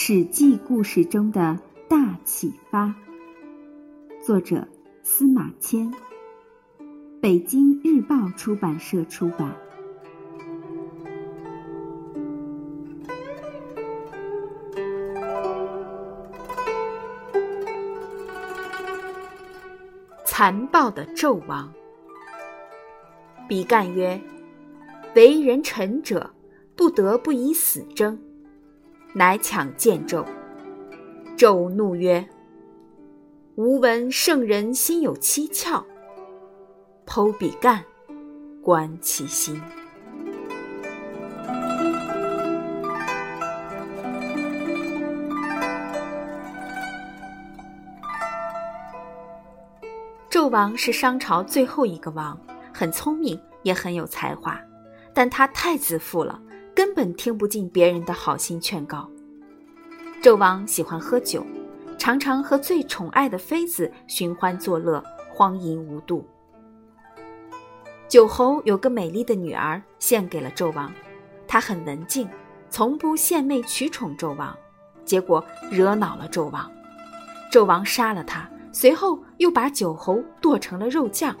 史记故事中的大启发。作者司马迁，北京日报出版社出版。残暴的纣王。比干曰：为人臣者，不得不以死争。乃抢见纣。纣怒曰：吾闻圣人心有七窍，剖比干，观其心。纣王是商朝最后一个王，很聪明，也很有才华，但他太自负了，根本听不进别人的好心劝告。纣王喜欢喝酒，常常和最宠爱的妃子寻欢作乐，荒淫无度。九侯有个美丽的女儿献给了纣王，她很文静，从不献媚取宠纣王，结果惹恼了纣王。纣王杀了她，随后又把九侯剁成了肉酱。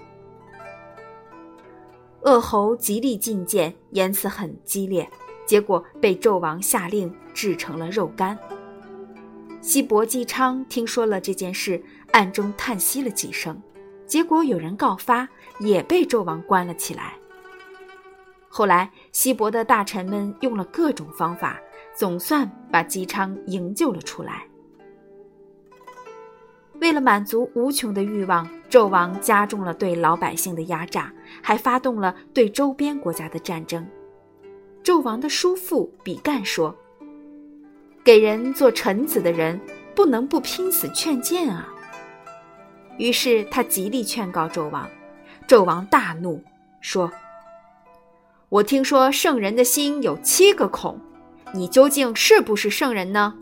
恶侯极力进谏，言辞很激烈，结果被纣王下令制成了肉干。西伯姬昌听说了这件事，暗中叹息了几声，结果有人告发，也被纣王关了起来。后来西伯的大臣们用了各种方法，总算把姬昌营救了出来。为了满足无穷的欲望，纣王加重了对老百姓的压榨，还发动了对周边国家的战争。纣王的叔父比干说：给人做臣子的人，不能不拼死劝谏啊。于是他极力劝告纣王，纣王大怒，说：我听说圣人的心有7个孔，你究竟是不是圣人呢？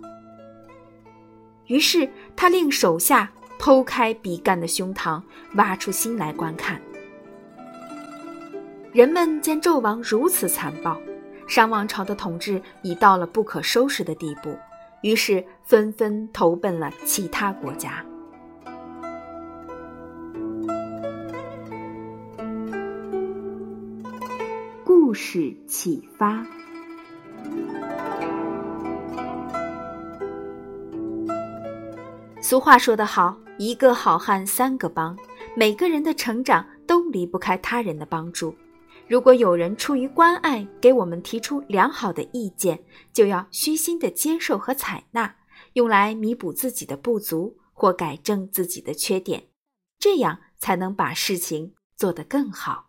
于是他令手下剖开比干的胸膛，挖出心来观看。人们见纣王如此残暴，商王朝的统治已到了不可收拾的地步，于是纷纷投奔了其他国家。故事启发。俗话说得好，一个好汉3个帮，每个人的成长都离不开他人的帮助。如果有人出于关爱给我们提出良好的意见，就要虚心的接受和采纳，用来弥补自己的不足或改正自己的缺点，这样才能把事情做得更好。